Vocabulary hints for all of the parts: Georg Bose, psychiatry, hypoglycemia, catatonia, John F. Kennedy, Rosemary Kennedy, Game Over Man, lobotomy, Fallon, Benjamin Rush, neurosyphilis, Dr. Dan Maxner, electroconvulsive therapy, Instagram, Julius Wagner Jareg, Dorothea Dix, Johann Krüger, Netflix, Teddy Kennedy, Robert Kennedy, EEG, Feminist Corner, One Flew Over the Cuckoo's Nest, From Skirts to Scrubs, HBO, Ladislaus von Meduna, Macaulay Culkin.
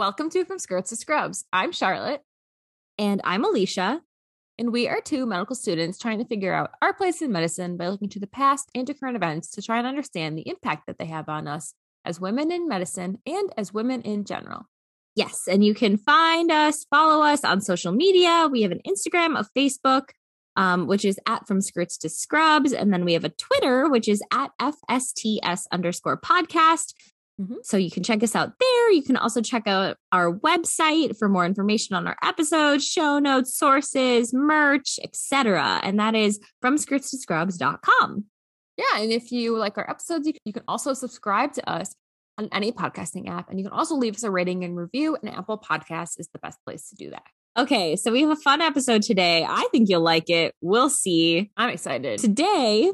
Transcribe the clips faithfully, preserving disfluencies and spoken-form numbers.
Welcome to From Skirts to Scrubs. I'm Charlotte. And I'm Alicia. And we are two medical students trying to figure out our place in medicine by looking to the past and to current events to try and understand the impact that they have on us as women in medicine and as women in general. Yes, and you can find us, follow us on social media. We have an Instagram, a Facebook, um, which is at From Skirts to Scrubs. And then we have a Twitter, which is at F S T S underscore podcast. So you can check us out there. You can also check out our website for more information on our episodes, show notes, sources, merch, et cetera. And that is from skirts to scrubs dot com. Yeah. And if you like our episodes, you can, you can also subscribe to us on any podcasting app. And you can also leave us a rating and review. And Apple Podcasts is the best place to do that. Okay. So we have a fun episode today. I think you'll like it. We'll see. I'm excited. Today,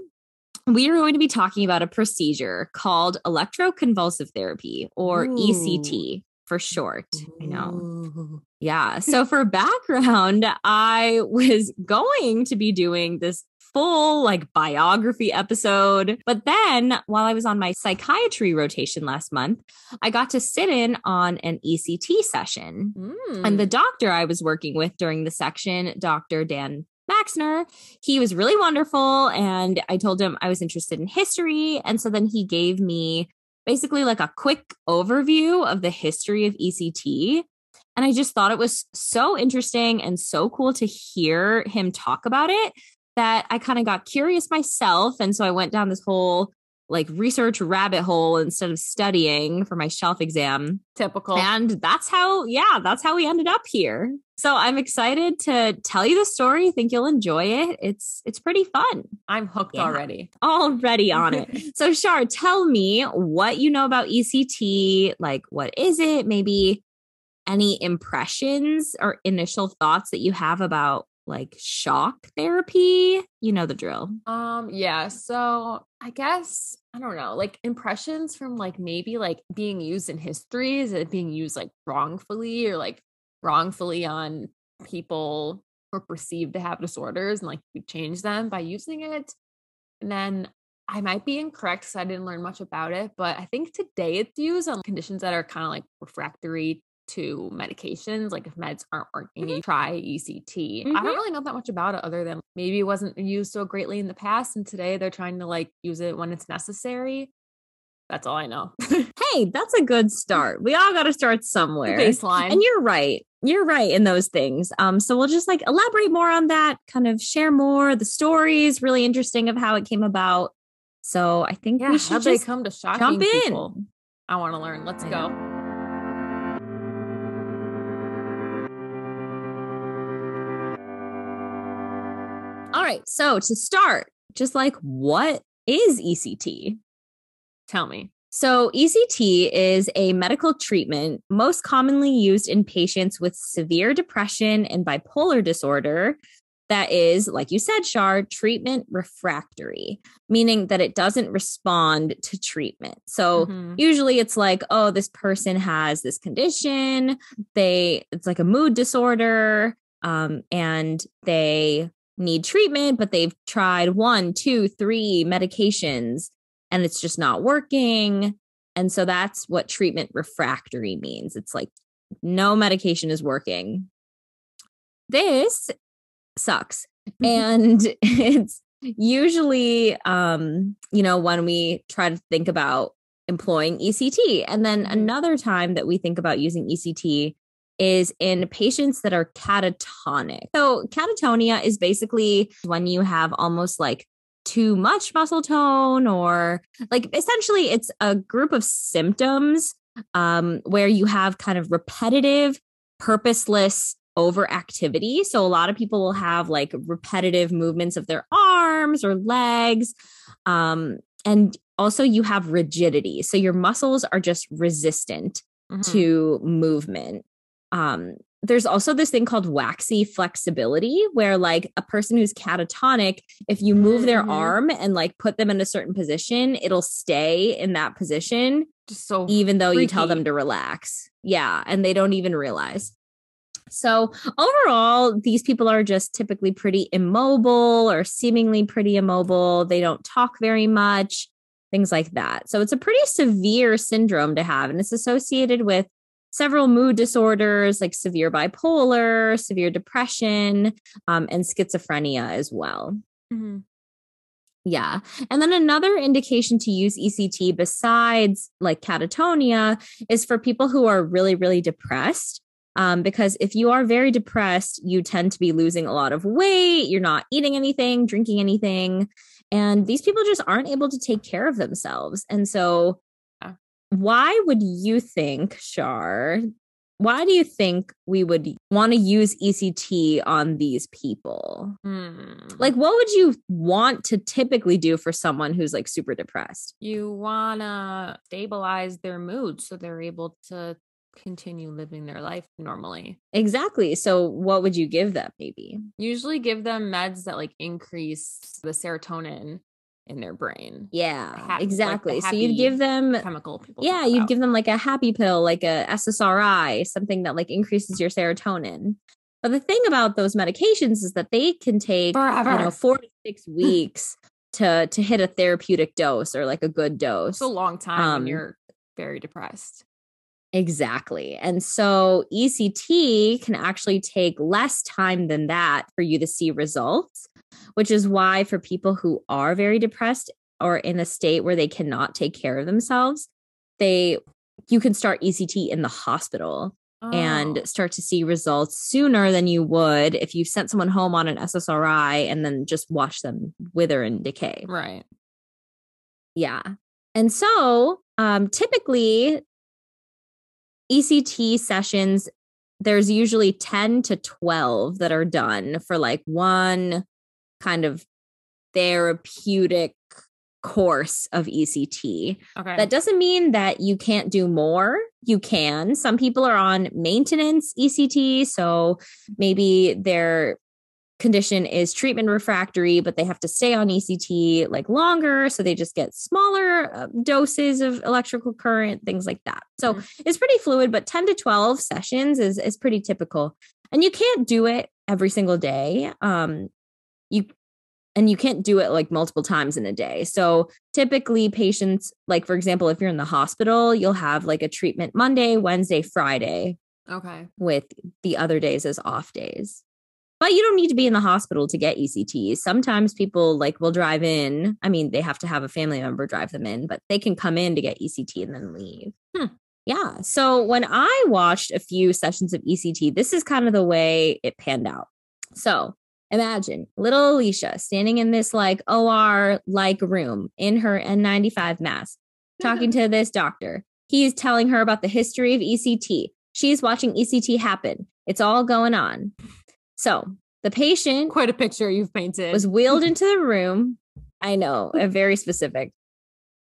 we are going to be talking about a procedure called electroconvulsive therapy, or Ooh. E C T for short. Ooh. I know. Yeah. So for background, I was going to be doing this full like biography episode. But then while I was on my psychiatry rotation last month, I got to sit in on an E C T session. Mm. And the doctor I was working with during the section, Doctor Dan Maxner, he was really wonderful. And I told him I was interested in history. And so then he gave me basically like a quick overview of the history of E C T. And I just thought it was so interesting and so cool to hear him talk about it that I kind of got curious myself. And so I went down this whole like research rabbit hole instead of studying for my shelf exam. Typical. And that's how, yeah, that's how we ended up here. So I'm excited to tell you the story. I think you'll enjoy it. It's, it's pretty fun. I'm hooked yeah. already, already on it. So Char, tell me what you know about E C T. Like, what is it? Maybe any impressions or initial thoughts that you have about like shock therapy? You know the drill. Um, yeah. So I guess, I don't know, like impressions from like maybe like being used in history, is it being used like wrongfully or like wrongfully on people who are perceived to have disorders, and like we change them by using it. And then I might be incorrect because I didn't learn much about it, but I think today it's used on conditions that are kind of like refractory to medications. Like if meds aren't working, mm-hmm. you try E C T. Mm-hmm. I don't really know that much about it other than maybe it wasn't used so greatly in the past. And today they're trying to like use it when it's necessary. That's all I know. Hey, that's a good start. We all got to start somewhere. Baseline. And you're right. You're right in those things. Um, so we'll just like elaborate more on that, kind of share more. The stories really interesting of how it came about. So I think yeah, we should how just they come to shocking jump in. People. I want to learn. Let's I go. Know. All right. So to start, just like what is E C T? Tell me. So E C T is a medical treatment most commonly used in patients with severe depression and bipolar disorder that is, like you said, Char, treatment refractory, meaning that it doesn't respond to treatment. So mm-hmm. usually it's like, oh, this person has this condition. They it's like a mood disorder um, and they need treatment, but they've tried one, two, three medications. And it's just not working. And so that's what treatment refractory means. It's like no medication is working. This sucks. And it's usually, um, you know, when we try to think about employing E C T. And then another time that we think about using E C T is in patients that are catatonic. So catatonia is basically when you have almost like too much muscle tone, or like essentially it's a group of symptoms um, where you have kind of repetitive, purposeless overactivity. So a lot of people will have like repetitive movements of their arms or legs. Um, and also you have rigidity. So your muscles are just resistant mm-hmm. to movement. Um, There's also this thing called waxy flexibility, where like a person who's catatonic, if you move their mm-hmm. arm and like put them in a certain position, it'll stay in that position. Just so even though freaky. You tell them to relax. Yeah. And they don't even realize. So overall, these people are just typically pretty immobile or seemingly pretty immobile. They don't talk very much, things like that. So it's a pretty severe syndrome to have. And it's associated with several mood disorders like severe bipolar, severe depression, um, and schizophrenia as well. Mm-hmm. Yeah. And then another indication to use E C T besides like catatonia is for people who are really, really depressed. Um, because if you are very depressed, you tend to be losing a lot of weight. You're not eating anything, drinking anything. And these people just aren't able to take care of themselves. And so yeah. Why would you think, Shar, why do you think we would want to use E C T on these people? Mm. Like, what would you want to typically do for someone who's like super depressed? You want to stabilize their mood so they're able to continue living their life normally. Exactly. So what would you give them? Maybe usually give them meds that like increase the serotonin in their brain. Yeah, ha- exactly. Like so you'd give them chemical people. Yeah. You'd give them like a happy pill, like a S S R I, something that like increases your serotonin. But the thing about those medications is that they can take, forever. You know, four to six weeks to, to hit a therapeutic dose or like a good dose. It's a long time um, when you're very depressed. Exactly. And so E C T can actually take less time than that for you to see results, which is why for people who are very depressed or in a state where they cannot take care of themselves, they you can start E C T in the hospital oh. and start to see results sooner than you would if you sent someone home on an S S R I and then just watch them wither and decay. Right. Yeah. And so um, typically E C T sessions, there's usually ten to twelve that are done for like one kind of therapeutic course of E C T. Okay. That doesn't mean that you can't do more. You can. Some people are on maintenance E C T, so maybe their condition is treatment refractory, but they have to stay on E C T like longer. So they just get smaller uh, doses of electrical current, things like that. So mm-hmm. It's pretty fluid, but ten to twelve sessions is, is pretty typical. And you can't do it every single day. Um, you And you can't do it like multiple times in a day. So typically patients, like for example, if you're in the hospital, you'll have like a treatment Monday, Wednesday, Friday. Okay. With the other days as off days. But you don't need to be in the hospital to get E C T. Sometimes people like will drive in. I mean, they have to have a family member drive them in, but they can come in to get E C T and then leave. Hmm. Yeah. So when I watched a few sessions of E C T, this is kind of the way it panned out. So imagine little Alicia standing in this like O R-like room in her N ninety-five mask, talking to this doctor. He is telling her about the history of E C T. She's watching E C T happen. It's all going on. So the patient, quite a picture you've painted, was wheeled into the room. I know, very specific.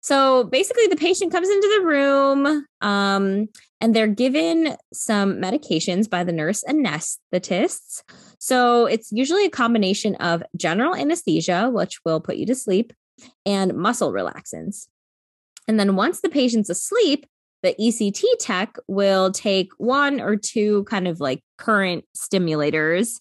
So basically the patient comes into the room um, and they're given some medications by the nurse anesthetists. So it's usually a combination of general anesthesia, which will put you to sleep, and muscle relaxants. And then once the patient's asleep, the E C T tech will take one or two kind of like current stimulators,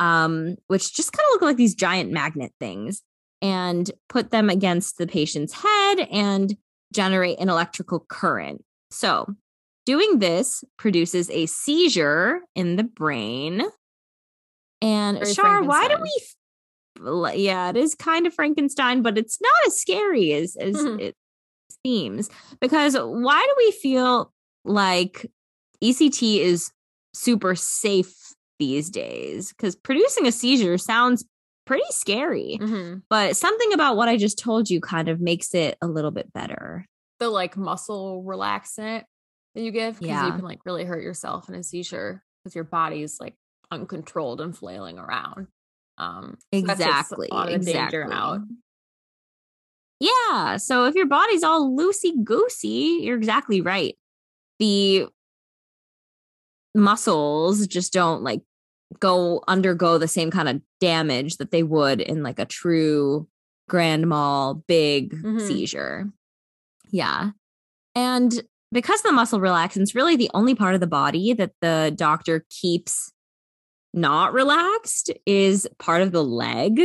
um, which just kind of look like these giant magnet things, and put them against the patient's head and generate an electrical current. So doing this produces a seizure in the brain. And Shar, why do we? Yeah, it is kind of Frankenstein, but it's not as scary as, as mm-hmm. it seems. Because why do we feel like E C T is super safe these days? Because producing a seizure sounds pretty scary, mm-hmm. but something about what I just told you kind of makes it a little bit better. The like muscle relaxant that you give, because yeah. you can like really hurt yourself in a seizure because your body's like uncontrolled and flailing around. Um, so exactly. That's a lot of exactly. danger out. Yeah. So if your body's all loosey-goosey, you're exactly right. The muscles just don't like go undergo the same kind of damage that they would in like a true grand mal big mm-hmm. seizure. Yeah. And because the muscle relaxants really the only part of the body that the doctor keeps not relaxed is part of the leg.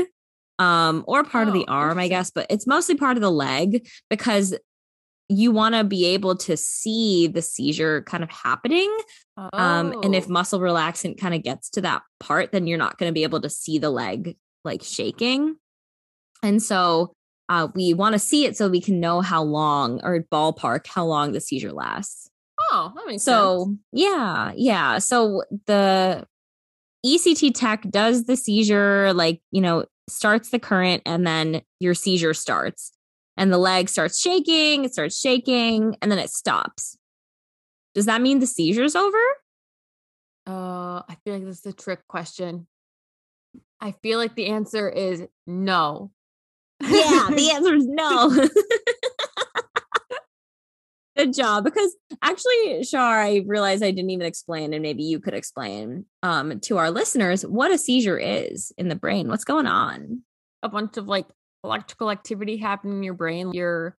Um, or part oh, of the arm, I guess, but it's mostly part of the leg because you want to be able to see the seizure kind of happening. Oh. Um, and if muscle relaxant kind of gets to that part, then you're not going to be able to see the leg like shaking. And so uh, we want to see it so we can know how long, or ballpark how long the seizure lasts. Oh, that makes so, sense. Yeah. Yeah. So the E C T tech does the seizure, like, you know, starts the current, and then your seizure starts. And the leg starts shaking, it starts shaking, and then it stops. Does that mean the seizure's over? Uh, I feel like this is a trick question. I feel like the answer is no. Yeah, the answer is no. Good job. Because actually, Shar, I realized I didn't even explain, and maybe you could explain um, to our listeners what a seizure is in the brain. What's going on? A bunch of like electrical activity happening in your brain. Your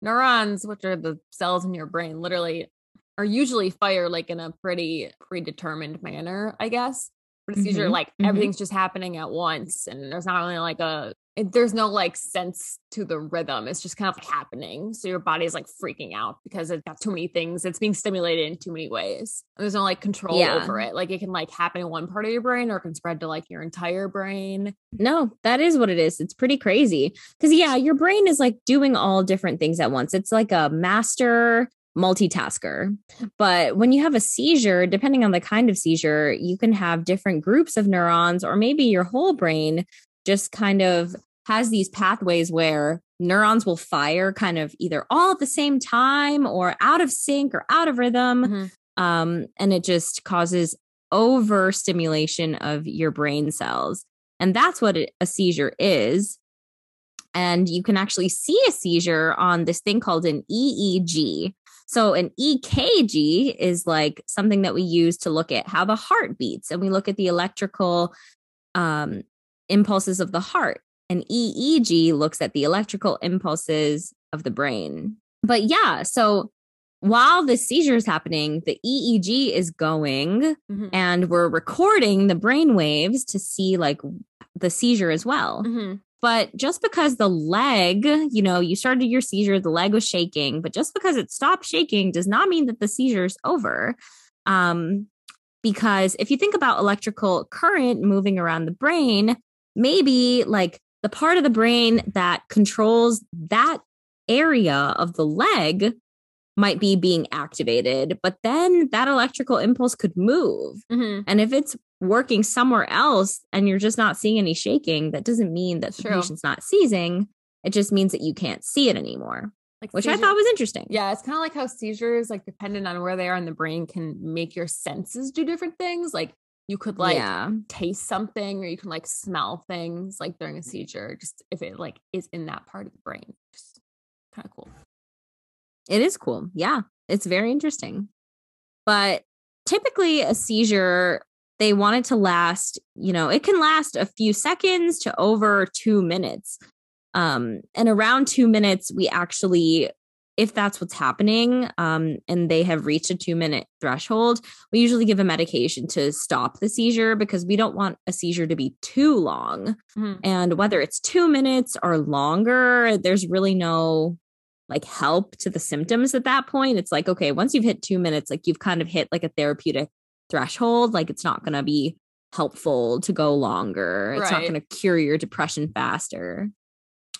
neurons, which are the cells in your brain, literally are usually fire like in a pretty predetermined manner, I guess. But a seizure, mm-hmm. like mm-hmm. everything's just happening at once, and there's not really like a, it, there's no like sense to the rhythm. It's just kind of like happening. So your body is like freaking out because it's got too many things. It's being stimulated in too many ways. And there's no like control yeah. over it. Like it can like happen in one part of your brain, or it can spread to like your entire brain. No, that is what it is. It's pretty crazy. Cause yeah, your brain is like doing all different things at once. It's like a master multitasker. But when you have a seizure, depending on the kind of seizure, you can have different groups of neurons, or maybe your whole brain just kind of has these pathways where neurons will fire kind of either all at the same time, or out of sync, or out of rhythm. Mm-hmm. Um, and it just causes overstimulation of your brain cells. And that's what it, a seizure is. And you can actually see a seizure on this thing called an E E G. So an E K G is like something that we use to look at how the heart beats, and we look at the electrical um, impulses of the heart. And E E G looks at the electrical impulses of the brain. But yeah, so while the seizure is happening, the E E G is going, mm-hmm. and we're recording the brain waves to see like the seizure as well. Mm-hmm. But just because the leg, you know, you started your seizure, the leg was shaking, but just because it stopped shaking does not mean that the seizure's over. Um, because if you think about electrical current moving around the brain, maybe like the part of the brain that controls that area of the leg might be being activated, but then that electrical impulse could move. Mm-hmm. And if it's working somewhere else and you're just not seeing any shaking, that doesn't mean that the True. patient's not seizing. It just means that you can't see it anymore, like which seizure, I thought was interesting. Yeah. It's kind of like how seizures, like dependent on where they are in the brain, can make your senses do different things. Like you could like yeah. taste something, or you can like smell things like during a seizure, just if it like is in that part of the brain. Just kind of cool. It is cool. Yeah. It's very interesting. But typically a seizure, they want it to last, you know, it can last a few seconds to over two minutes. Um, and around two minutes, we actually, if that's what's happening, um, and they have reached a two minute threshold, we usually give a medication to stop the seizure, because we don't want a seizure to be too long. Mm-hmm. And whether it's two minutes or longer, there's really no like help to the symptoms at that point. It's like, okay, once you've hit two minutes, like you've kind of hit like a therapeutic threshold. Like it's not going to be helpful to go longer. It's right. not going to cure your depression faster.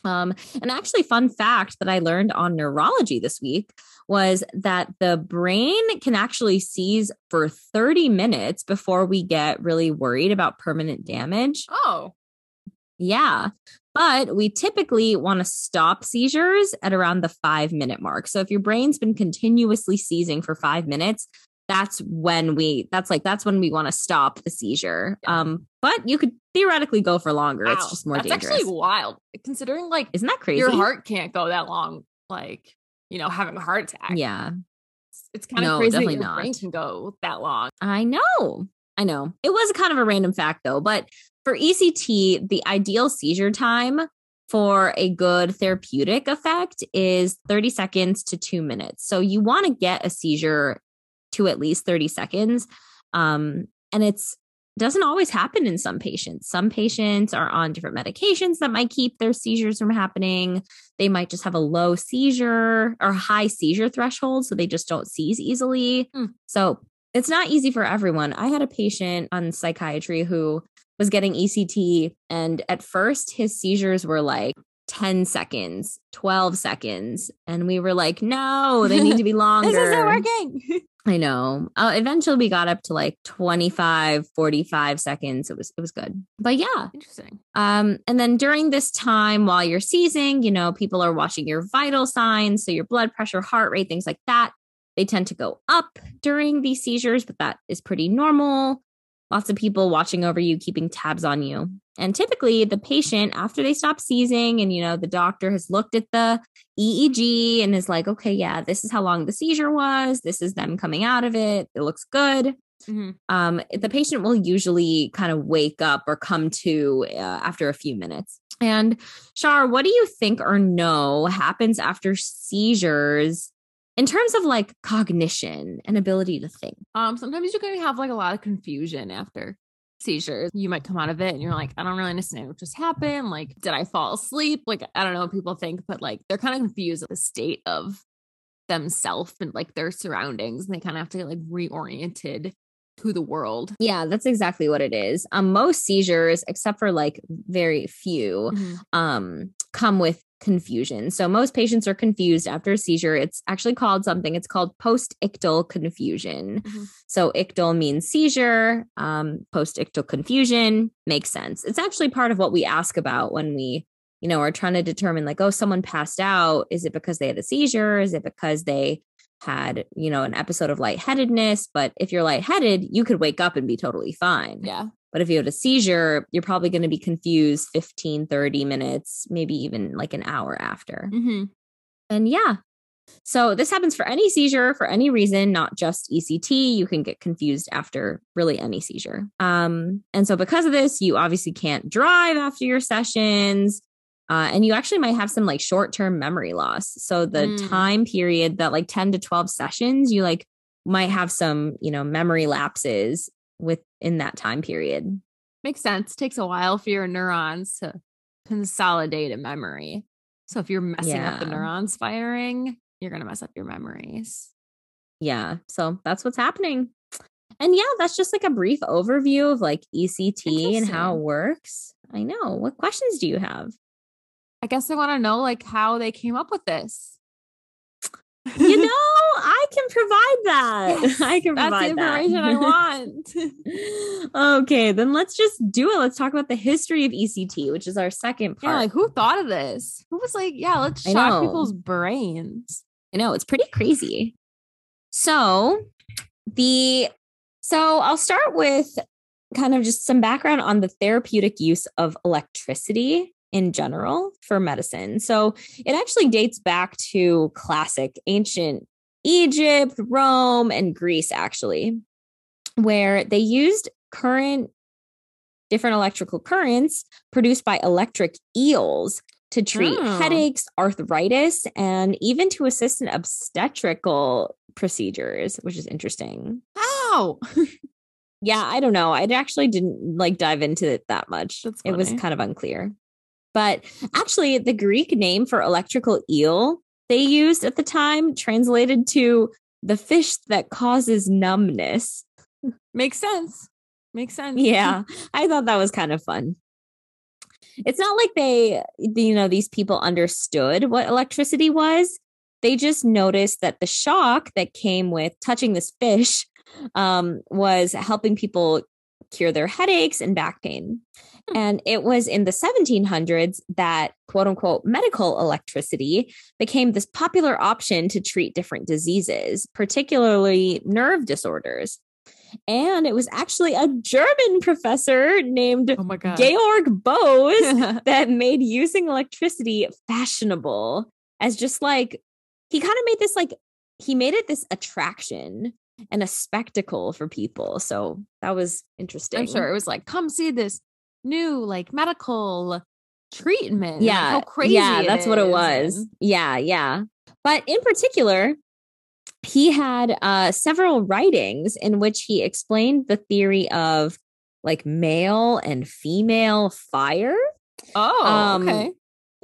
Um, and actually, fun fact that I learned on neurology this week was that the brain can actually seize for thirty minutes before we get really worried about permanent damage. Oh, yeah. But we typically want to stop seizures at around the five minute mark. So if your brain's been continuously seizing for five minutes, that's when we, that's like, that's when we want to stop the seizure. Um, but you could theoretically go for longer. Wow, it's just more that's dangerous. That's actually wild, considering like, isn't that crazy? Your heart can't go that long. Like, you know, having a heart attack. Yeah. It's, it's kind no, of crazy that your not. brain can go that long. I know. I know. It was kind of a random fact though, but for E C T, the ideal seizure time for a good therapeutic effect is thirty seconds to two minutes. So you want to get a seizure to at least thirty seconds. Um, and it's doesn't always happen in some patients. Some patients are on different medications that might keep their seizures from happening. They might just have a low seizure or high seizure threshold, so they just don't seize easily. Mm. So it's not easy for everyone. I had a patient on psychiatry who was getting E C T, and at first his seizures were like ten seconds, twelve seconds. And we were like, no, they need to be longer. This isn't working. I know. Uh, eventually we got up to like twenty-five, forty-five seconds. It was, it was good, but yeah. Interesting. Um, and then during this time while you're seizing, you know, people are watching your vital signs. So your blood pressure, heart rate, things like that. They tend to go up during these seizures, but that is pretty normal. Lots of people watching over you, keeping tabs on you. And typically the patient, after they stop seizing and, you know, the doctor has looked at the E E G and is like, okay, yeah, this is how long the seizure was. This is them coming out of it. It looks good. Mm-hmm. Um, the patient will usually kind of wake up or come to uh, after a few minutes. And Shar, what do you think or know happens after seizures in terms of like cognition and ability to think? Um, sometimes you're going to have like a lot of confusion after seizures. You might come out of it and you're like, I don't really understand what just happened. Like, did I fall asleep? Like, I don't know what people think, but like, they're kind of confused at the state of themselves and like their surroundings. And they kind of have to get like reoriented to the world. Yeah, that's exactly what it is. Um, most seizures, except for like very few, mm-hmm. um, come with confusion. So most patients are confused after a seizure. It's actually called something. It's called post-ictal confusion. Mm-hmm. So ictal means seizure. Um, post-ictal confusion makes sense. It's actually part of what we ask about when we, you know, are trying to determine like, oh, someone passed out. Is it because they had a seizure? Is it because they had, you know, an episode of lightheadedness? But if you're lightheaded, you could wake up and be totally fine. Yeah. But if you had a seizure, you're probably going to be confused fifteen, thirty minutes, maybe even like an hour after. Mm-hmm. And yeah, so this happens for any seizure, for any reason, not just E C T. You can get confused after really any seizure. Um, and so because of this, you obviously can't drive after your sessions. Uh, and you actually might have some like short-term memory loss. So the mm. time period that like ten to twelve sessions, you like might have some, you know, memory lapses within that time period. Makes sense. Takes a while for your neurons to consolidate a memory. So if you're messing yeah. up the neurons firing, you're going to mess up your memories. Yeah. So that's what's happening. And yeah, that's just like a brief overview of like E C T and how it works. I know. What questions do you have? I guess I want to know like how they came up with this. You know, I can provide that. Yes, I can provide that. That's the information I want. Okay, then let's just do it. Let's talk about the history of E C T, which is our second part. Yeah, like who thought of this? Who was like, yeah, let's shock people's brains. I know, it's pretty crazy. So the so I'll start with kind of just some background on the therapeutic use of electricity in general for medicine. So it actually dates back to classic ancient Egypt, Rome, and Greece, actually, where they used current, different electrical currents produced by electric eels to treat oh. headaches, arthritis, and even to assist in obstetrical procedures, which is interesting. How? Oh. Yeah, I don't know. I actually didn't like dive into it that much. It was kind of unclear. But actually, the Greek name for electrical eel they used at the time translated to the fish that causes numbness. Makes sense. Makes sense. Yeah, I thought that was kind of fun. It's not like they, you know, these people understood what electricity was. They just noticed that the shock that came with touching this fish um, was helping people cure their headaches and back pain. And it was in the seventeen hundreds that quote unquote medical electricity became this popular option to treat different diseases, particularly nerve disorders. And it was actually a German professor named oh my God. Georg Bose that made using electricity fashionable as just like, he kind of made this like, he made it this attraction and a spectacle for people. So that was interesting. I'm sure it was like, come see this new like medical treatment. Yeah. Like, how crazy. Yeah, that's is. What it was. Yeah. Yeah. But in particular, he had uh, several writings in which he explained the theory of like male and female fire. Oh, um, okay.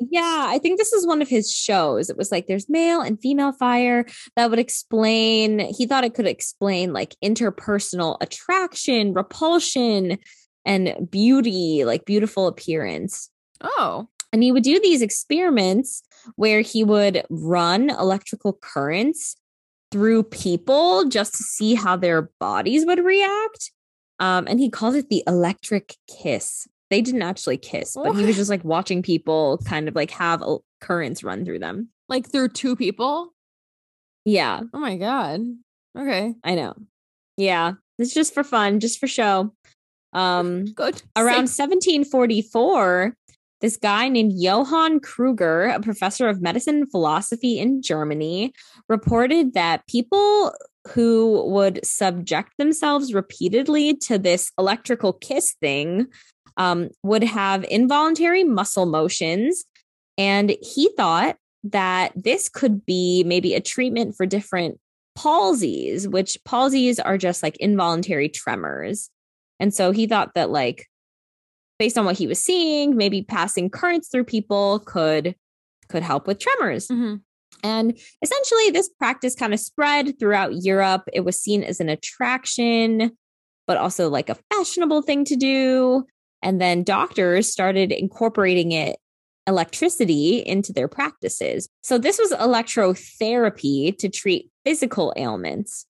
Yeah, I think this is one of his shows. It was like there's male and female fire that would explain. He thought it could explain like interpersonal attraction, repulsion, and beauty, like beautiful appearance. Oh. And he would do these experiments where he would run electrical currents through people just to see how their bodies would react. Um, and he called it the electric kiss. They didn't actually kiss, but he was just like watching people kind of like have currents run through them. Like through two people? Yeah. Oh my God. Okay. I know. Yeah. It's just for fun, just for show. Um, Good. Around Six. seventeen forty-four, this guy named Johann Krüger, a professor of medicine and philosophy in Germany, reported that people who would subject themselves repeatedly to this electrical kiss thing Um, would have involuntary muscle motions. And he thought that this could be maybe a treatment for different palsies, which palsies are just like involuntary tremors. And so he thought that, like, based on what he was seeing, maybe passing currents through people could could help with tremors. Mm-hmm. And essentially this practice kind of spread throughout Europe. It was seen as an attraction, but also like a fashionable thing to do. And then doctors started incorporating it, electricity, into their practices. So this was electrotherapy to treat physical ailments.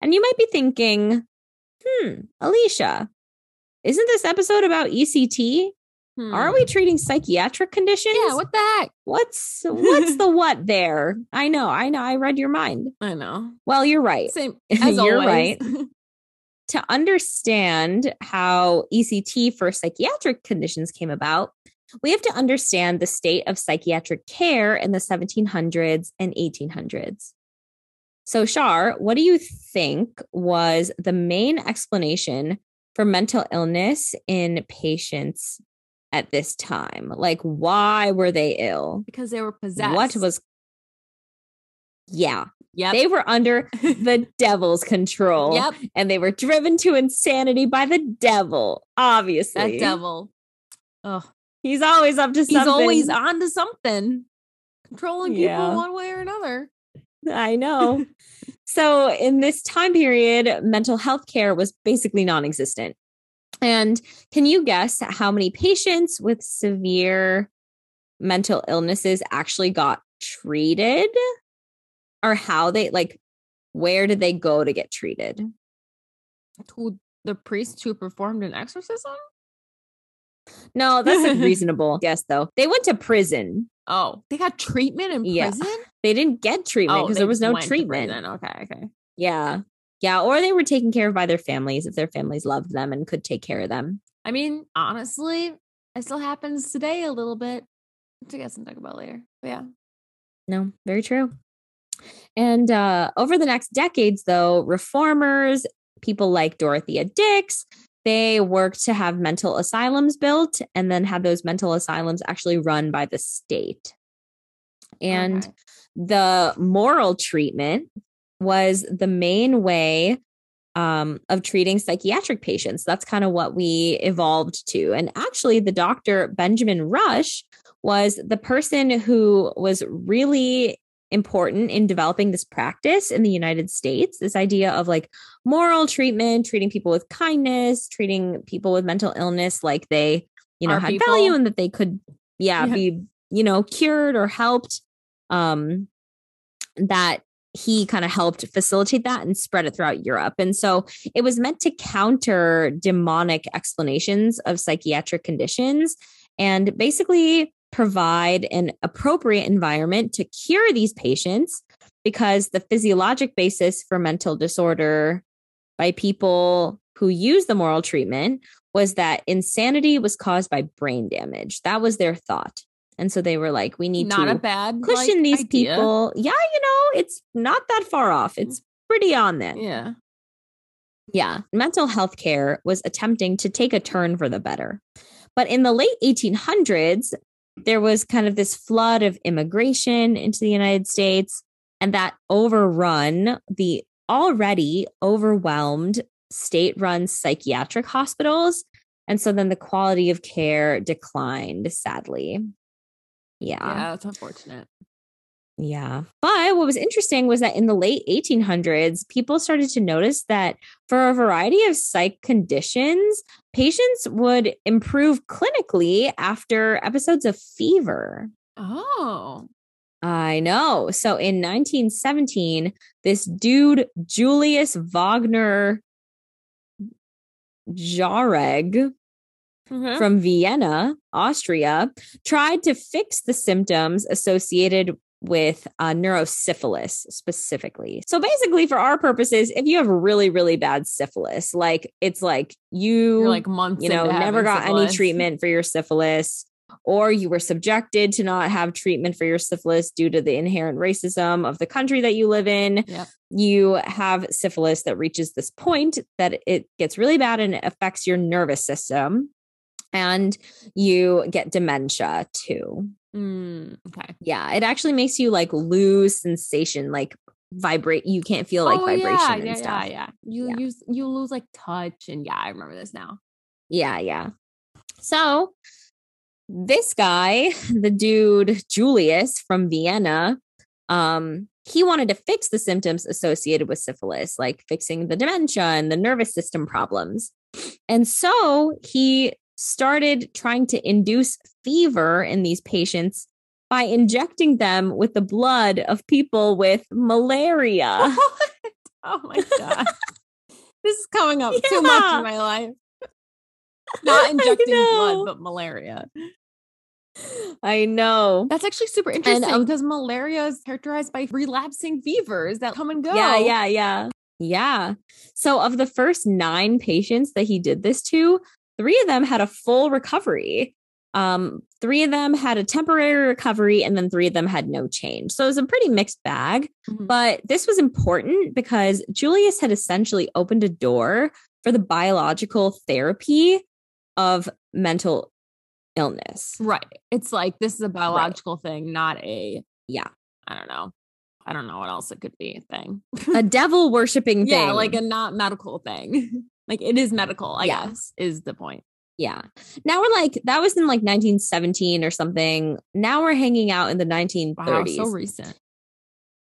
And you might be thinking, hmm, Alicia, isn't this episode about E C T? Hmm. Aren't we treating psychiatric conditions? Yeah, what the heck? What's what's the what there? I know, I know. I read your mind. I know. Well, you're right. Same as you're always. Right. To understand how E C T for psychiatric conditions came about, we have to understand the state of psychiatric care in the seventeen hundreds and eighteen hundreds. So, Shar, what do you think was the main explanation for mental illness in patients at this time? Like, why were they ill? Because they were possessed. What was... Yeah. Yep. They were under the devil's control. Yep. And they were driven to insanity by the devil, obviously. That devil. Oh, he's always up to something. He's always on to something. Controlling people yeah. one way or another. I know. So in this time period, mental health care was basically non-existent. And can you guess how many patients with severe mental illnesses actually got treated? Or how they, like, where did they go to get treated? To the priest who performed an exorcism? No, that's a reasonable guess, though. They went to prison. Oh, they got treatment in yeah. prison? They didn't get treatment because oh, there was no treatment. Okay, okay. Yeah. Yeah, or they were taken care of by their families if their families loved them and could take care of them. I mean, honestly, it still happens today a little bit. I guess I'll talk about later. But yeah. No, very true. And uh, over the next decades, though, reformers, people like Dorothea Dix, they worked to have mental asylums built and then have those mental asylums actually run by the state. And okay. the moral treatment was the main way um, of treating psychiatric patients. That's kind of what we evolved to. And actually, the doctor Benjamin Rush was the person who was really important in developing this practice in the United States, this idea of like moral treatment, treating people with kindness, treating people with mental illness like they, you know, Our had people. value and that they could, yeah, yeah, be, you know, cured or helped. Um, that he kind of helped facilitate that and spread it throughout Europe. And so it was meant to counter demonic explanations of psychiatric conditions and basically provide an appropriate environment to cure these patients, because the physiologic basis for mental disorder by people who use the moral treatment was that insanity was caused by brain damage. That was their thought. And so they were like, we need not to a bad, cushion like, these idea. people. Yeah, you know, it's not that far off. It's pretty on then. Yeah. Yeah. Mental health care was attempting to take a turn for the better. But in the late eighteen hundreds, there was kind of this flood of immigration into the United States, and that overrun the already overwhelmed state-run psychiatric hospitals And so then the quality of care declined, sadly. Yeah. Yeah, that's unfortunate. Yeah. But what was interesting was that in the late eighteen hundreds, people started to notice that for a variety of psych conditions, patients would improve clinically after episodes of fever. Oh, I know. So in nineteen seventeen, this dude, Julius Wagner Jareg, mm-hmm. from Vienna, Austria, tried to fix the symptoms associated with uh, neurosyphilis specifically. So basically, for our purposes, if you have really, really bad syphilis, like it's like you, You're like months, you know, never got syphilis. Any treatment for your syphilis, or you were subjected to not have treatment for your syphilis due to the inherent racism of the country that you live in. Yep. You have syphilis that reaches this point that it gets really bad and it affects your nervous system, and you get dementia too. Mm, okay. Yeah. It actually makes you like lose sensation, like vibrate. You can't feel like oh, vibration yeah, and yeah, stuff. Yeah. Yeah. You, yeah. you, you lose like touch. And yeah, I remember this now. Yeah. Yeah. So this guy, the dude, Julius from Vienna, um, he wanted to fix the symptoms associated with syphilis, like fixing the dementia and the nervous system problems. And so he started trying to induce fever in these patients by injecting them with the blood of people with malaria. What? Oh my God. This is coming up yeah. too much in my life. Not injecting blood, but malaria. I know. That's actually super interesting and, um, because malaria is characterized by relapsing fevers that come and go. Yeah, yeah, yeah. Yeah. So of the first nine patients that he did this to, three of them had a full recovery. Um, three of them had a temporary recovery, and then three of them had no change. So it was a pretty mixed bag, mm-hmm. but this was important because Julius had essentially opened a door for the biological therapy of mental illness. Right. It's like, this is a biological right. thing, not a, yeah, I don't know. I don't know what else it could be thing. A devil worshiping thing. Yeah, like a not medical thing. Like it is medical, I yeah. guess, is the point. Yeah. Now we're like, that was in like nineteen seventeen or something. Now we're hanging out in the nineteen thirties. Wow, so recent.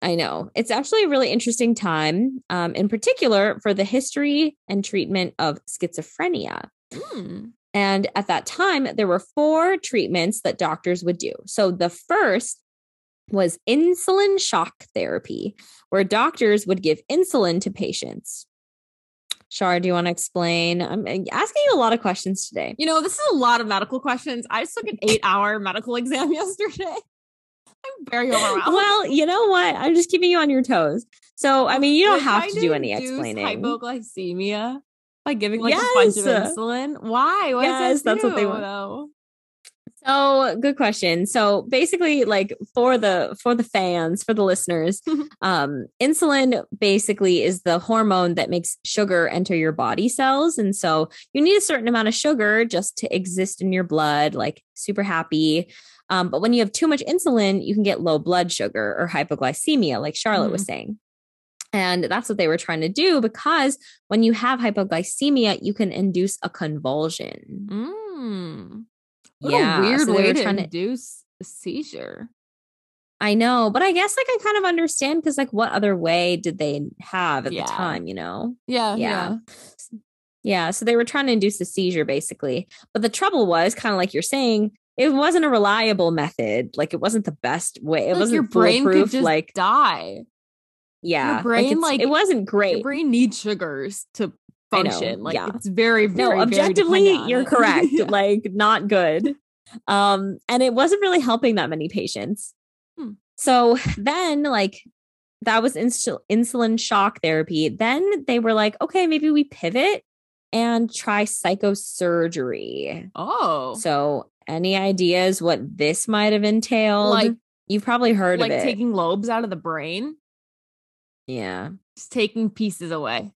I know. It's actually a really interesting time, um, in particular for the history and treatment of schizophrenia. Mm. And at that time, there were four treatments that doctors would do. So the first was insulin shock therapy, where doctors would give insulin to patients. Shar, do you want to explain? I'm asking you a lot of questions today. You know, this is a lot of medical questions. I just took an eight hour medical exam yesterday. I'm very overwhelmed. Well, you know what? I'm just keeping you on your toes. So, I mean, you don't if have I to do any explaining. Hypoglycemia by giving like yes. a bunch of insulin. Why? What yes, does that that's do, what they want. Though? So, good question. So, basically, like for the for the fans, for the listeners, um, insulin basically is the hormone that makes sugar enter your body cells, and so you need a certain amount of sugar just to exist in your blood, like super happy. Um, but when you have too much insulin, you can get low blood sugar or hypoglycemia, like Charlotte mm. was saying. And that's what they were trying to do, because when you have hypoglycemia, you can induce a convulsion. Mm. What yeah. a weird so way to, to induce a seizure. I know, but I guess like I kind of understand, because like what other way did they have at yeah. the time, you know? Yeah. Yeah. Yeah. Yeah. So they were trying to induce a seizure basically. But the trouble was, kind of like you're saying, it wasn't a reliable method. Like it wasn't the best way. It like wasn't your brain could just like die. Yeah. Your brain, like, like it wasn't great. Your brain needs sugars to function. Like yeah. it's very, very, no, objectively, very you're correct. yeah. Like not good. Um, and it wasn't really helping that many patients. Hmm. So then like that was insul- insulin shock therapy. Then they were like, okay, maybe we pivot and try psychosurgery. Oh, so any ideas what this might have entailed? Like, you've probably heard like of it. Like taking lobes out of the brain? Yeah. Just taking pieces away.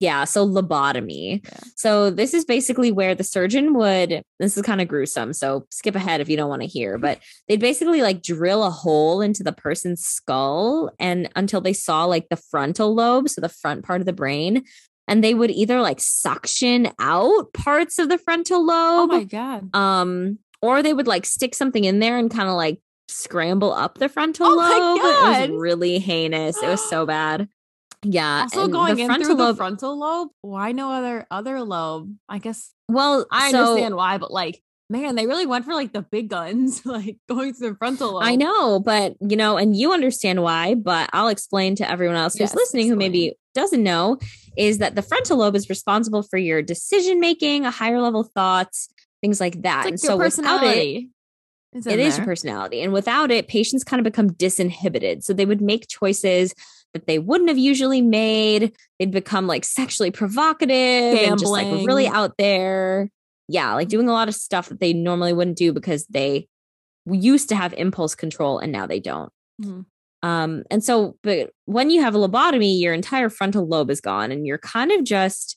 Yeah. So lobotomy. Yeah. So this is basically where the surgeon would, this is kind of gruesome, so skip ahead if you don't want to hear, but they'd basically like drill a hole into the person's skull and until they saw like the frontal lobe, so the front part of the brain, and they would either like suction out parts of the frontal lobe. Oh my God. Um, or they would like stick something in there and kind of like scramble up the frontal oh lobe. My God. It was really heinous. It was so bad. Yeah. Also and going in through lobe, the frontal lobe. Why no other other lobe? I guess. Well, I so, understand why, but like, man, they really went for like the big guns, like going to the frontal lobe. I know, but you know, and you understand why, but I'll explain to everyone else who's yes, listening explain. Who maybe doesn't know is that the frontal lobe is responsible for your decision making, a higher level thoughts, things like that. Like and so without it, is it there. Is your personality. And without it, patients kind of become disinhibited. So they would make choices that they wouldn't have usually made. They'd become like sexually provocative Gambling. And just like really out there. Yeah. Like doing a lot of stuff that they normally wouldn't do because they used to have impulse control and now they don't. Mm-hmm. Um, and so, but when you have a lobotomy, your entire frontal lobe is gone and you're kind of just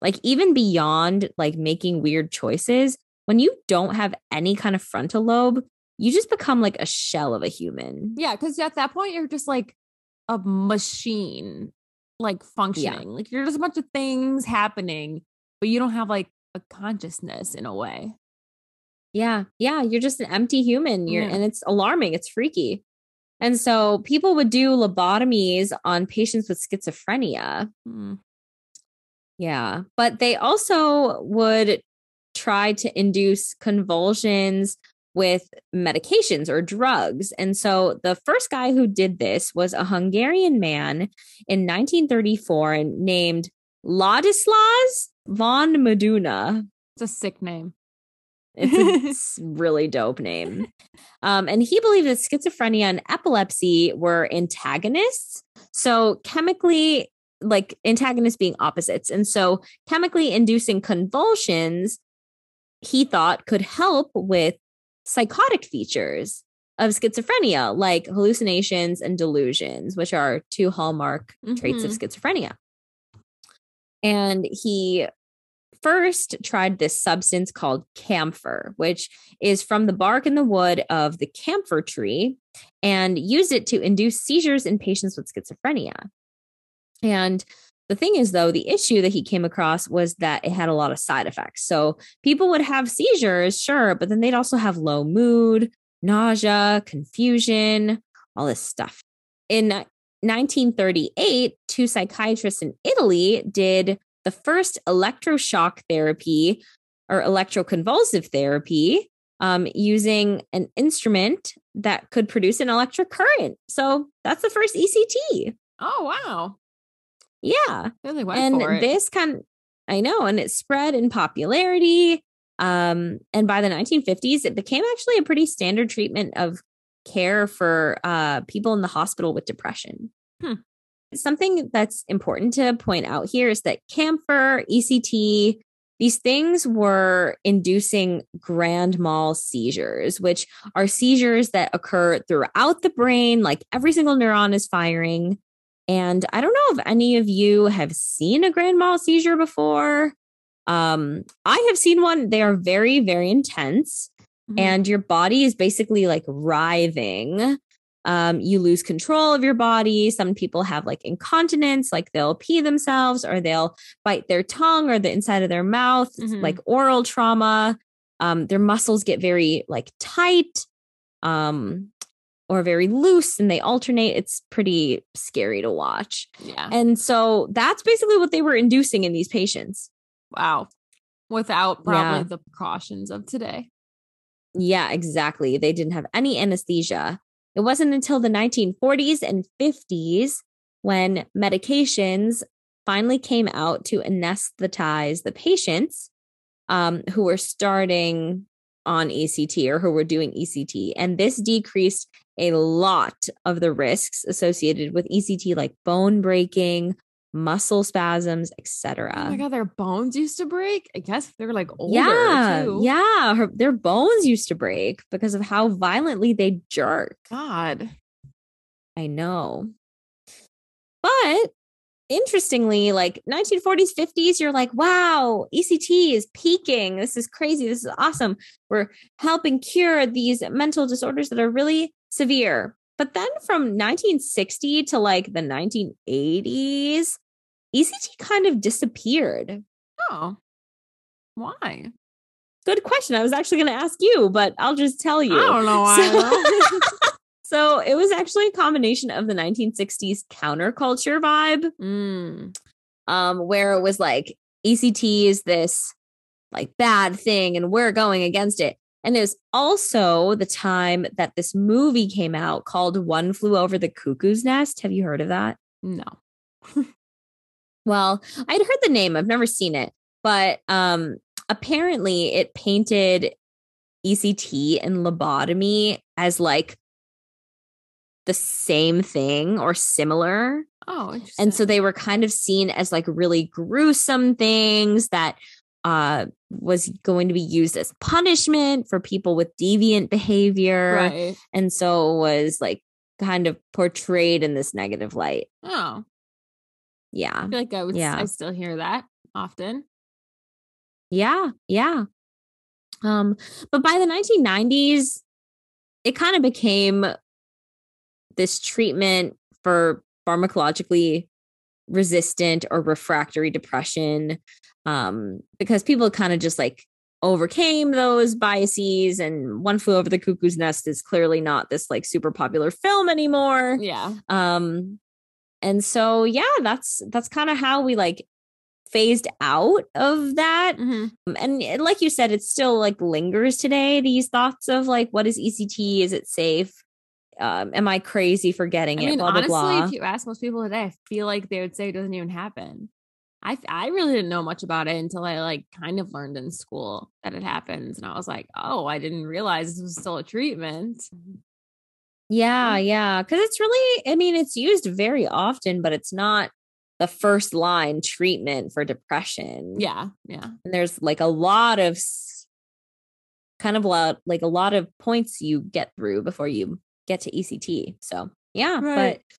like, even beyond like making weird choices, when you don't have any kind of frontal lobe, you just become like a shell of a human. Yeah. Cause at that point you're just like a machine, like functioning, yeah. like you're just a bunch of things happening, but you don't have like a consciousness in a way. Yeah. Yeah. You're just an empty human. You're, yeah. and it's alarming. It's freaky. And so people would do lobotomies on patients with schizophrenia. Mm. Yeah. But they also would try to induce convulsions with medications or drugs. And so the first guy who did this was a Hungarian man in nineteen thirty-four named Ladislaus von Meduna. It's a sick name. It's a really dope name. Um, and he believed that schizophrenia and epilepsy were antagonists. So chemically, like antagonists being opposites. And so chemically inducing convulsions, he thought could help with psychotic features of schizophrenia, like hallucinations and delusions, which are two hallmark mm-hmm. traits of schizophrenia. And he first tried this substance called camphor, which is from the bark and the wood of the camphor tree, and used it to induce seizures in patients with schizophrenia. And the thing is, though, the issue that he came across was that it had a lot of side effects. So people would have seizures, sure, but then they'd also have low mood, nausea, confusion, all this stuff. In nineteen thirty-eight, two psychiatrists in Italy did the first electroshock therapy or electroconvulsive therapy um, using an instrument that could produce an electric current. So that's the first E C T. Oh, wow. Yeah. Really went and for it. This kind of, I know. And it spread in popularity. Um, and by the nineteen fifties, it became actually a pretty standard treatment of care for uh, people in the hospital with depression. Hmm. Something that's important to point out here is that camphor, E C T, these things were inducing grand mal seizures, which are seizures that occur throughout the brain. Like every single neuron is firing. And I don't know if any of you have seen a grand mal seizure before. Um, I have seen one. They are very, very intense. Mm-hmm. And your body is basically like writhing. Um, you lose control of your body. Some people have like incontinence, like they'll pee themselves or they'll bite their tongue or the inside of their mouth, mm-hmm. like oral trauma. Um, their muscles get very like tight. Um or very loose, and they alternate. It's pretty scary to watch. Yeah. And so that's basically what they were inducing in these patients. Wow. Without probably yeah. the precautions of today. Yeah, exactly. They didn't have any anesthesia. It wasn't until the nineteen forties and fifties when medications finally came out to anesthetize the patients um, who were starting on E C T or who were doing E C T. And this decreased a lot of the risks associated with E C T, like bone breaking, muscle spasms, et cetera. Oh my God, their bones used to break? I guess they were like older yeah, too. Yeah, her, their bones used to break because of how violently they jerk. God. I know. But interestingly, like nineteen forties, fifties, you're like, wow, E C T is peaking. This is crazy. This is awesome. We're helping cure these mental disorders that are really severe. But then from nineteen sixty to like the nineteen eighties, E C T kind of disappeared. Oh, why? Good question. I was actually going to ask you, but I'll just tell you. I don't know why. So, so it was actually a combination of the nineteen sixties counterculture vibe, mm. um, where it was like E C T is this like bad thing and we're going against it. And it was also the time that this movie came out called One Flew Over the Cuckoo's Nest. Have you heard of that? No. Well, I'd heard the name. I've never seen it. But um, apparently it painted E C T and lobotomy as like the same thing or similar. Oh, interesting. And so they were kind of seen as like really gruesome things that uh, was going to be used as punishment for people with deviant behavior. Right. And so it was like kind of portrayed in this negative light. Oh, yeah. I feel like I would, yeah. I still hear that often. Yeah. Yeah. Um, but by the nineteen nineties, it kind of became this treatment for pharmacologically resistant or refractory depression, um, because people kind of just like overcame those biases, and One Flew Over the Cuckoo's Nest is clearly not this like super popular film anymore. Yeah. Um, and so, yeah, that's, that's kind of how we like phased out of that. Mm-hmm. And like you said, it still like lingers today, these thoughts of like, what is E C T? Is it safe? Um, am I crazy for getting I mean, it? Blah, honestly, blah, blah. If you ask most people today, I feel like they would say it doesn't even happen. I I really didn't know much about it until I like kind of learned in school that it happens. And I was like, oh, I didn't realize this was still a treatment. Yeah, yeah. Because it's really, I mean, it's used very often, but it's not the first line treatment for depression. Yeah, yeah. And there's like a lot of kind of lot, like a lot of points you get through before you get to E C T. So yeah, right. But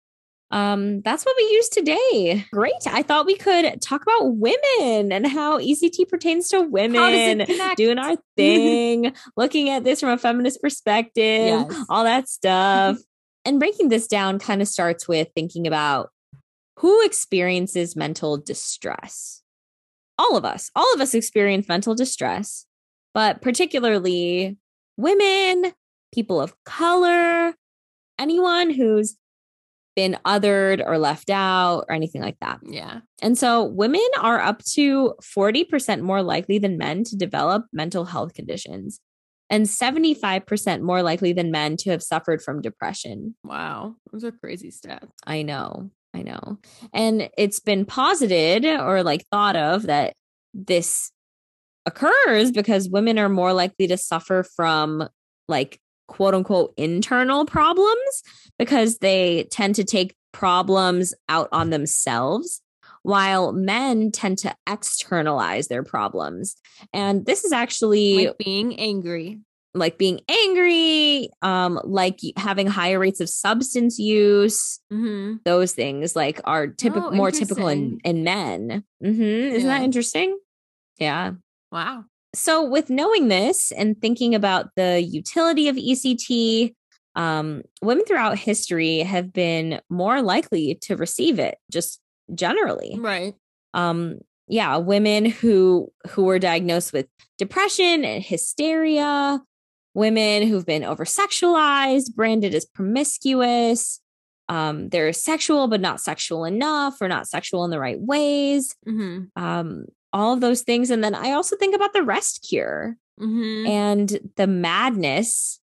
um, that's what we use today. Great. I thought we could talk about women and how E C T pertains to women. How does it connect? Doing our thing, looking at this from a feminist perspective, yes. All that stuff. And breaking this down kind of starts with thinking about who experiences mental distress. All of us, all of us experience mental distress, but particularly women, people of color, anyone who's been othered or left out or anything like that. Yeah. And so women are up to forty percent more likely than men to develop mental health conditions and seventy-five percent more likely than men to have suffered from depression. Wow. Those are crazy stats. I know. I know. And it's been posited or like thought of that this occurs because women are more likely to suffer from like quote unquote internal problems because they tend to take problems out on themselves, while men tend to externalize their problems. And this is actually like being angry, like being angry, um, like having higher rates of substance use. Mm-hmm. Those things like are typical, oh, more typical in, in men. Mm-hmm. Isn't yeah. that interesting? Yeah. Wow. So with knowing this and thinking about the utility of E C T, um, women throughout history have been more likely to receive it just generally. Right. Um, yeah. Women who who were diagnosed with depression and hysteria, women who've been over-sexualized, branded as promiscuous. Um, they're sexual, but not sexual enough or not sexual in the right ways. Mm-hmm. Um all of those things. And then I also think about the rest cure mm-hmm. and the madness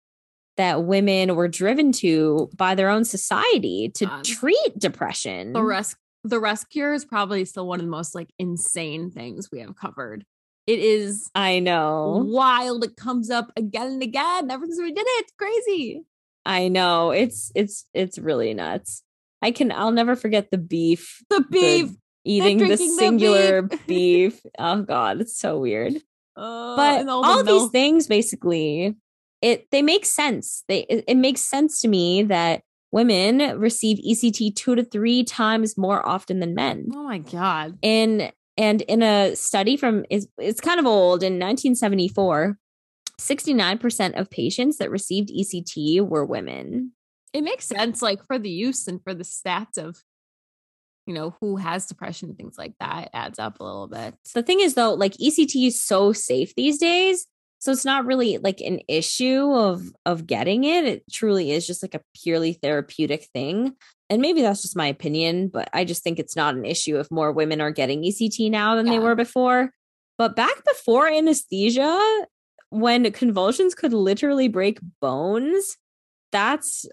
that women were driven to by their own society to um, treat depression. The rest, the rest cure is probably still one of the most like insane things we have covered. It is. I know. Wild. It comes up again and again. Ever since we did it. It's crazy. I know. It's, it's, it's really nuts. I can, I'll never forget the beef, the beef. The, Eating the singular the beef. beef. Oh God, it's so weird. Uh, but all, all the these things, basically, it they make sense. They it, it makes sense to me that women receive E C T two to three times more often than men. Oh my God! In and in a study from is it's kind of old in nineteen seventy-four, sixty-nine percent of patients that received E C T were women. It makes sense, like for the use and for the stats of you know, who has depression, things like that adds up a little bit. The thing is, though, like E C T is so safe these days. So it's not really like an issue of of getting it. It truly is just like a purely therapeutic thing. And maybe that's just my opinion, but I just think it's not an issue if more women are getting E C T now than yeah. they were before. But back before anesthesia, when convulsions could literally break bones, that's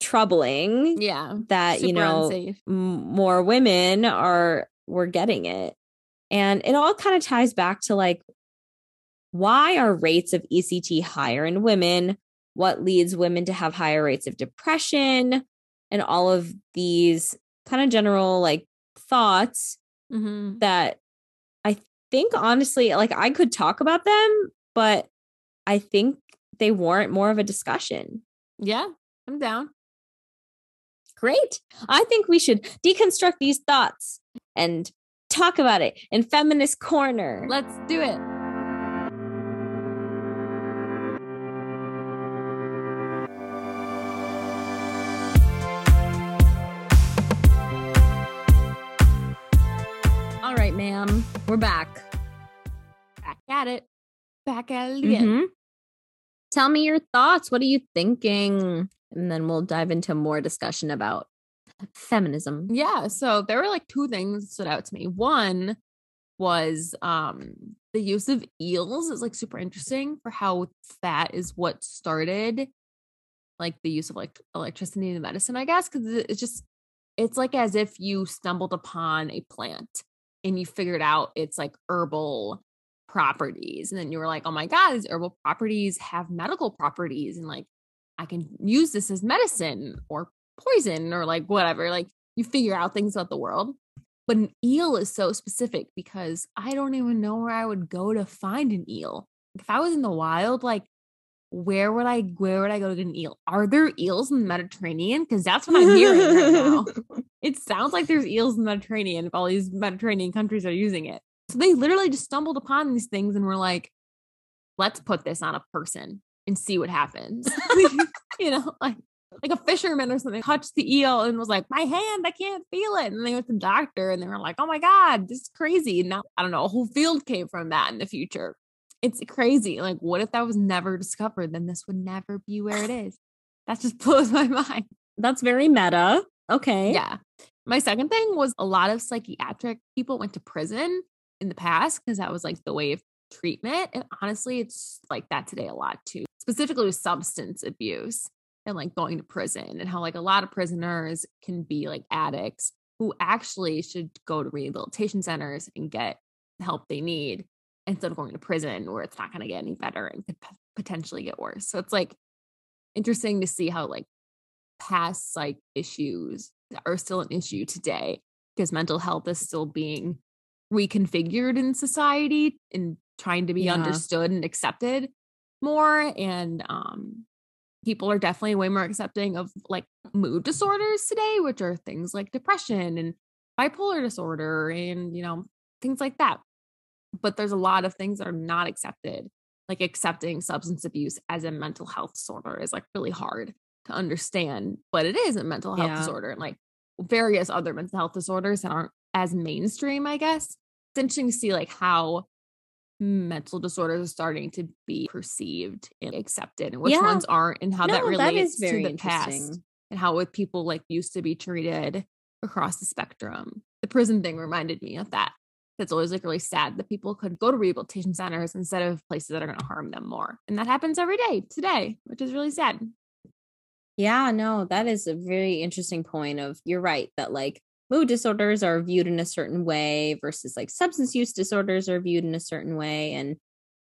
troubling. Yeah. That, super you know, unsafe. M- more women are were getting it. And it all kind of ties back to like, why are rates of E C T higher in women? What leads women to have higher rates of depression? And all of these kind of general like thoughts mm-hmm. that I think, honestly, like I could talk about them, but I think they warrant more of a discussion. Yeah, I'm down. Great. I think we should deconstruct these thoughts and talk about it in Feminist Corner. Let's do it. Ma'am, we're back. Back at it. Back at it again. Mm-hmm. Tell me your thoughts. What are you thinking? And then we'll dive into more discussion about feminism. Yeah. So there were like two things that stood out to me. One was um, the use of eels is like super interesting for how that is what started like the use of like electricity in the medicine, I guess, because it's just, it's like as if you stumbled upon a plant and you figured out it's like herbal properties. And then you were like, oh my God, these herbal properties have medical properties. And like, I can use this as medicine or poison or like whatever. Like you figure out things about the world. But an eel is so specific because I don't even know where I would go to find an eel. If I was in the wild, like where would I, where would I go to get an eel? Are there eels in the Mediterranean? Cause that's what I'm hearing right now. It sounds like there's eels in the Mediterranean if all these Mediterranean countries are using it. So they literally just stumbled upon these things and were like, let's put this on a person and see what happens. You know, like, like a fisherman or something touched the eel and was like, my hand, I can't feel it. And they went to the doctor and they were like, oh my God, this is crazy. And now, I don't know, a whole field came from that in the future. It's crazy. Like, what if that was never discovered? Then this would never be where it is. That just blows my mind. That's very meta. Okay. Yeah. My second thing was a lot of psychiatric people went to prison in the past because that was like the way of treatment. And honestly, it's like that today a lot too, specifically with substance abuse and like going to prison and how like a lot of prisoners can be like addicts who actually should go to rehabilitation centers and get the help they need, instead of going to prison where it's not going to get any better and could p- potentially get worse. So it's like interesting to see how like past psych issues are still an issue today because mental health is still being reconfigured in society and trying to be yeah. understood and accepted more. And um, people are definitely way more accepting of like mood disorders today, which are things like depression and bipolar disorder and, you know, things like that. But there's a lot of things that are not accepted, like accepting substance abuse as a mental health disorder is like really hard to understand, but it is a mental health yeah. disorder and like various other mental health disorders that aren't as mainstream, I guess. It's interesting to see like how mental disorders are starting to be perceived and accepted and which yeah. ones aren't and how no, that relates that to the past and how with people like used to be treated across the spectrum. The prison thing reminded me of that. That's always like really sad that people could go to rehabilitation centers instead of places that are going to harm them more. And that happens every day today, which is really sad. Yeah, no, that is a very interesting point of you're right that like mood disorders are viewed in a certain way versus like substance use disorders are viewed in a certain way. And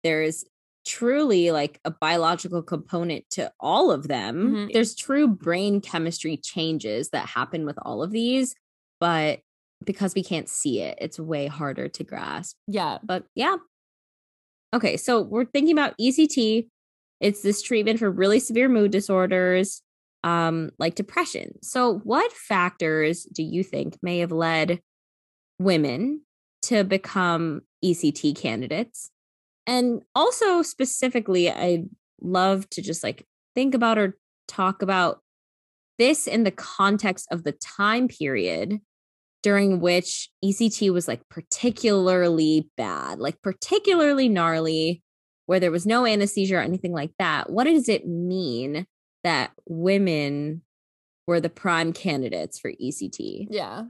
there is truly like a biological component to all of them. Mm-hmm. There's true brain chemistry changes that happen with all of these, but because we can't see it, it's way harder to grasp. Yeah. But yeah. Okay. So we're thinking about E C T. It's this treatment for really severe mood disorders, um, like depression. So what factors do you think may have led women to become E C T candidates? And also specifically, I love to just like think about or talk about this in the context of the time period during which E C T was like particularly bad, like particularly gnarly, where there was no anesthesia or anything like that. What does it mean that women were the prime candidates for E C T? Yeah.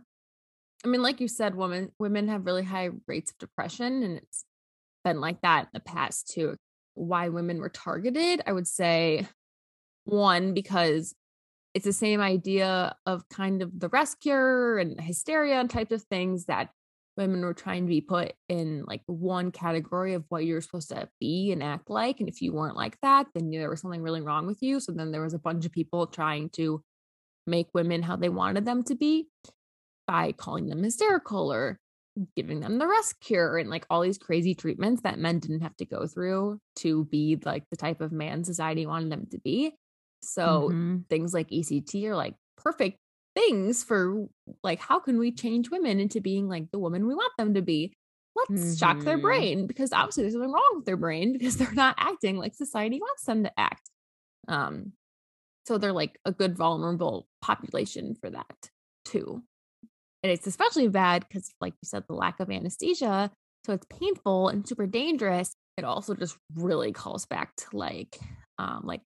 I mean, like you said, women, women have really high rates of depression, and it's been like that in the past too. Why women were targeted, I would say, one, because it's the same idea of kind of the rescuer and hysteria and types of things that women were trying to be put in, like one category of what you're supposed to be and act like. And if you weren't like that, then there was something really wrong with you. So then there was a bunch of people trying to make women how they wanted them to be by calling them hysterical or giving them the rest cure and like all these crazy treatments that men didn't have to go through to be like the type of man society wanted them to be. So mm-hmm. things like E C T are like perfect things for like, how can we change women into being like the woman we want them to be? Let's mm-hmm. shock their brain, because obviously there's something wrong with their brain because they're not acting like society wants them to act. Um, so they're like a good vulnerable population for that too. And it's especially bad because, like you said, the lack of anesthesia. So it's painful and super dangerous. It also just really calls back to like, um, like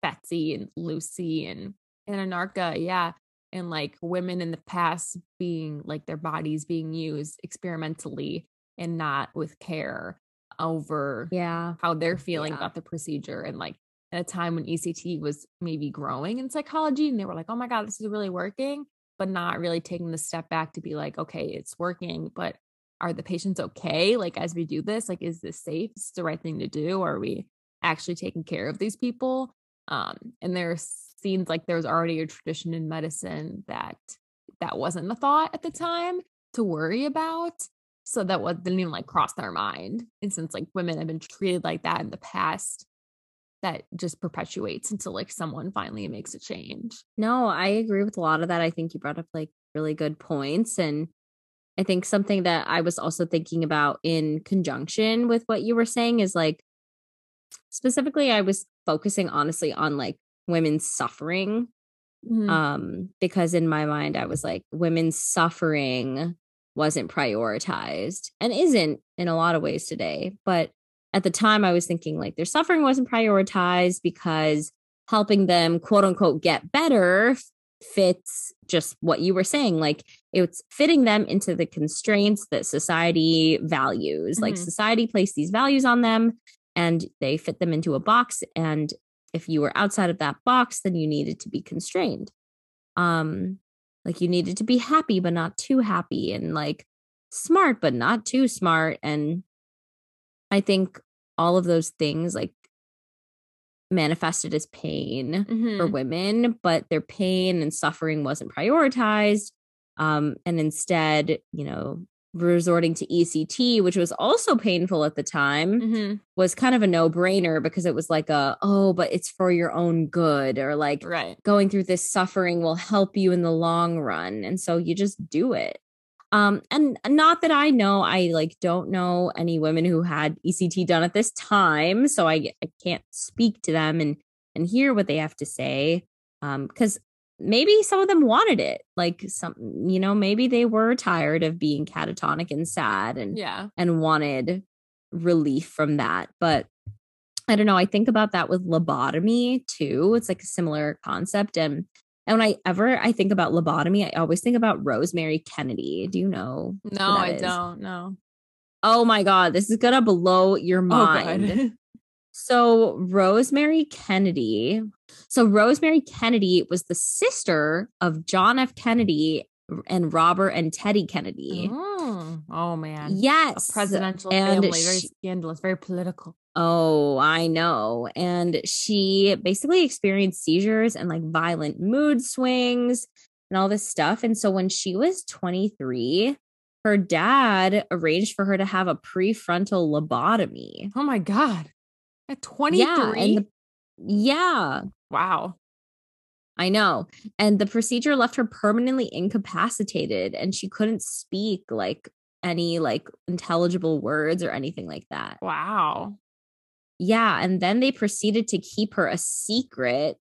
Betsy and Lucy and Anarka. Yeah. And like women in the past being like their bodies being used experimentally and not with care over yeah. how they're feeling yeah. about the procedure. And like at a time when E C T was maybe growing in psychology and they were like, oh my God, this is really working, but not really taking the step back to be like, okay, it's working, but are the patients okay? Like, as we do this, like, is this safe? Is this the right thing to do? Are we actually taking care of these people? Um, and there seems like there was already a tradition in medicine that that wasn't the thought at the time to worry about. So that what didn't even like cross their mind. And since like women have been treated like that in the past, that just perpetuates until like someone finally makes a change. No, I agree with a lot of that. I think you brought up like really good points. And I think something that I was also thinking about in conjunction with what you were saying is like, specifically, I was focusing honestly on like women's suffering. Mm-hmm. Um, because in my mind, I was like, women's suffering wasn't prioritized and isn't in a lot of ways today. But at the time, I was thinking like their suffering wasn't prioritized because helping them, quote unquote, get better fits just what you were saying. Like it's fitting them into the constraints that society values. Mm-hmm. Like society placed these values on them and they fit them into a box. And if you were outside of that box, then you needed to be constrained. Um, like you needed to be happy, but not too happy, and like smart, but not too smart. And I think all of those things like manifested as pain mm-hmm. for women, but their pain and suffering wasn't prioritized. Um, and instead, you know, resorting to E C T, which was also painful at the time, mm-hmm. was kind of a no-brainer because it was like a, oh, but it's for your own good, or like right. going through this suffering will help you in the long run. And so you just do it. Um, and not that I know, I like don't know any women who had E C T done at this time, so I, I can't speak to them and, and hear what they have to say. Um, cause maybe some of them wanted it, like some, you know, maybe they were tired of being catatonic and sad and, yeah. and wanted relief from that. But I don't know. I think about that with lobotomy too. It's like a similar concept. And And when I ever I think about lobotomy, I always think about Rosemary Kennedy. Do you know? No, I is? don't know. Oh, my God. This is going to blow your mind. Oh, so Rosemary Kennedy. So Rosemary Kennedy was the sister of John F. Kennedy and Robert and Teddy Kennedy. Oh, oh man. Yes. A presidential and family. Very she, scandalous. Very political. Oh, I know. And she basically experienced seizures and like violent mood swings and all this stuff. And so when she was twenty-three, her dad arranged for her to have a prefrontal lobotomy. Oh my God. At twenty-three? Yeah. And the, yeah. Wow. I know. And the procedure left her permanently incapacitated and she couldn't speak like any like intelligible words or anything like that. Wow. Yeah. And then they proceeded to keep her a secret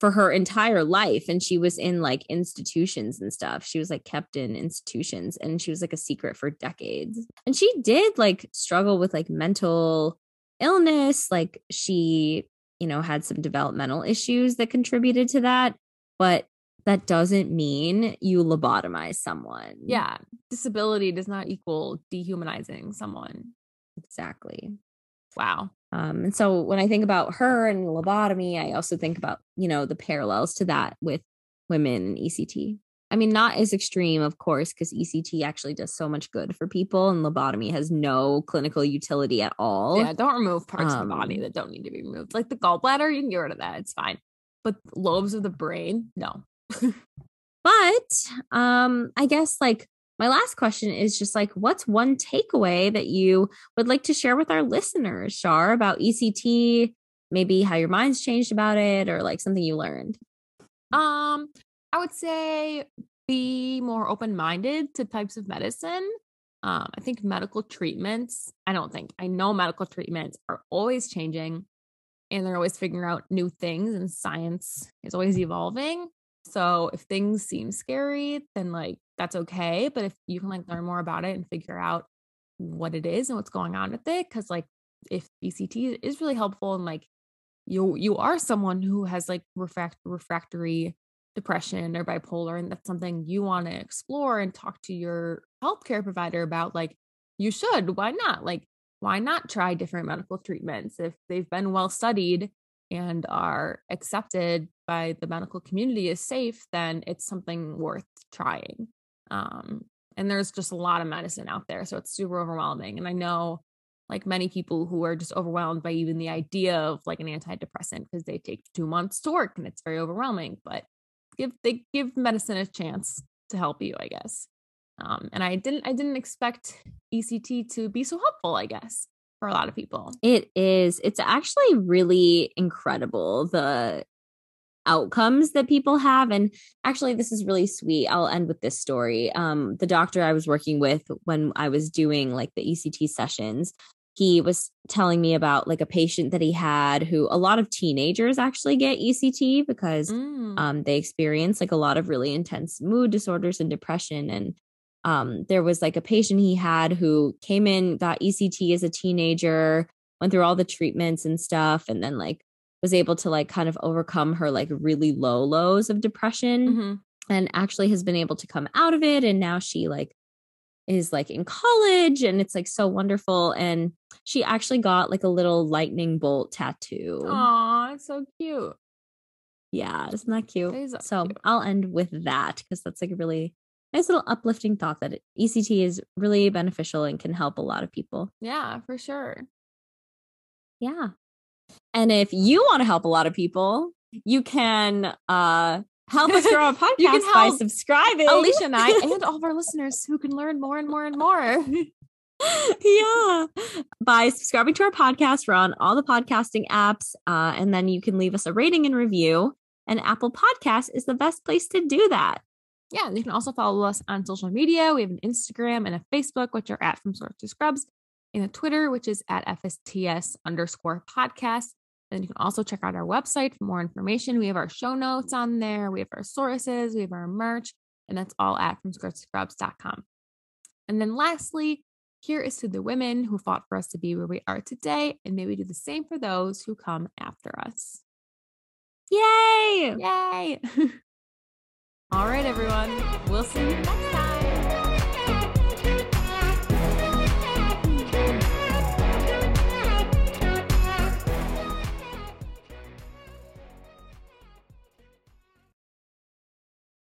for her entire life. And she was in like institutions and stuff. She was like kept in institutions, and she was like a secret for decades. And she did like struggle with like mental illness. Like she, you know, had some developmental issues that contributed to that. But that doesn't mean you lobotomize someone. Yeah. Disability does not equal dehumanizing someone. Exactly. Wow. Um, and so when I think about her and lobotomy, I also think about, you know, the parallels to that with women and E C T. I mean, not as extreme, of course, because E C T actually does so much good for people, and lobotomy has no clinical utility at all. Yeah, don't remove parts um, of the body that don't need to be removed. Like the gallbladder, you can get rid of that. It's fine. But lobes of the brain, no. But um, I guess like my last question is just like, what's one takeaway that you would like to share with our listeners, Shar, about E C T, maybe how your mind's changed about it, or like something you learned? Um, I would say be more open-minded to types of medicine. Um, I think medical treatments, I don't think, I know medical treatments are always changing, and they're always figuring out new things, and science is always evolving. So if things seem scary, then like that's okay. But if you can like learn more about it and figure out what it is and what's going on with it, because like if E C T is really helpful, and like you you are someone who has like refract- refractory depression or bipolar, and that's something you want to explore and talk to your healthcare provider about, like you should. Why not? Like why not try different medical treatments if they've been well studied and are accepted by the medical community as safe? Then it's something worth trying. Um, and there's just a lot of medicine out there, so it's super overwhelming. And I know like many people who are just overwhelmed by even the idea of like an antidepressant, because they take two months to work and it's very overwhelming, but give, they give medicine a chance to help you, I guess. Um, and I didn't, I didn't expect E C T to be so helpful, I guess, for a lot of people. It is. It's actually really incredible, the outcomes that people have. And actually, this is really sweet. I'll end with this story. Um, the doctor I was working with when I was doing like the E C T sessions, he was telling me about like a patient that he had who a lot of teenagers actually get E C T because mm. um, they experience like a lot of really intense mood disorders and depression. And Um, there was like a patient he had who came in, got E C T as a teenager, went through all the treatments and stuff, and then like was able to like kind of overcome her like really low lows of depression, mm-hmm. and actually has been able to come out of it. And now she like is like in college, and it's like so wonderful. And she actually got like a little lightning bolt tattoo. Aw, it's so cute. Yeah, isn't that cute? That is so cute. I'll end with that, because that's like a really nice little uplifting thought that E C T is really beneficial and can help a lot of people. Yeah, for sure. Yeah. And if you want to help a lot of people, you can uh, help us grow a podcast you can by subscribing. Alicia and I and all of our listeners who can learn more and more and more. Yeah. By subscribing to our podcast. We're on all the podcasting apps. Uh, and then you can leave us a rating and review. And Apple Podcasts is the best place to do that. Yeah, and you can also follow us on social media. We have an Instagram and a Facebook, which are at From Skirts to Scrubs, and a Twitter, which is at FSTS underscore podcast. And you can also check out our website for more information. We have our show notes on there. We have our sources. We have our merch. And that's all at from skirts to scrubs dot com. And then lastly, here is to the women who fought for us to be where we are today. And may we do the same for those who come after us. Yay! Yay! All right, everyone. We'll see you next time.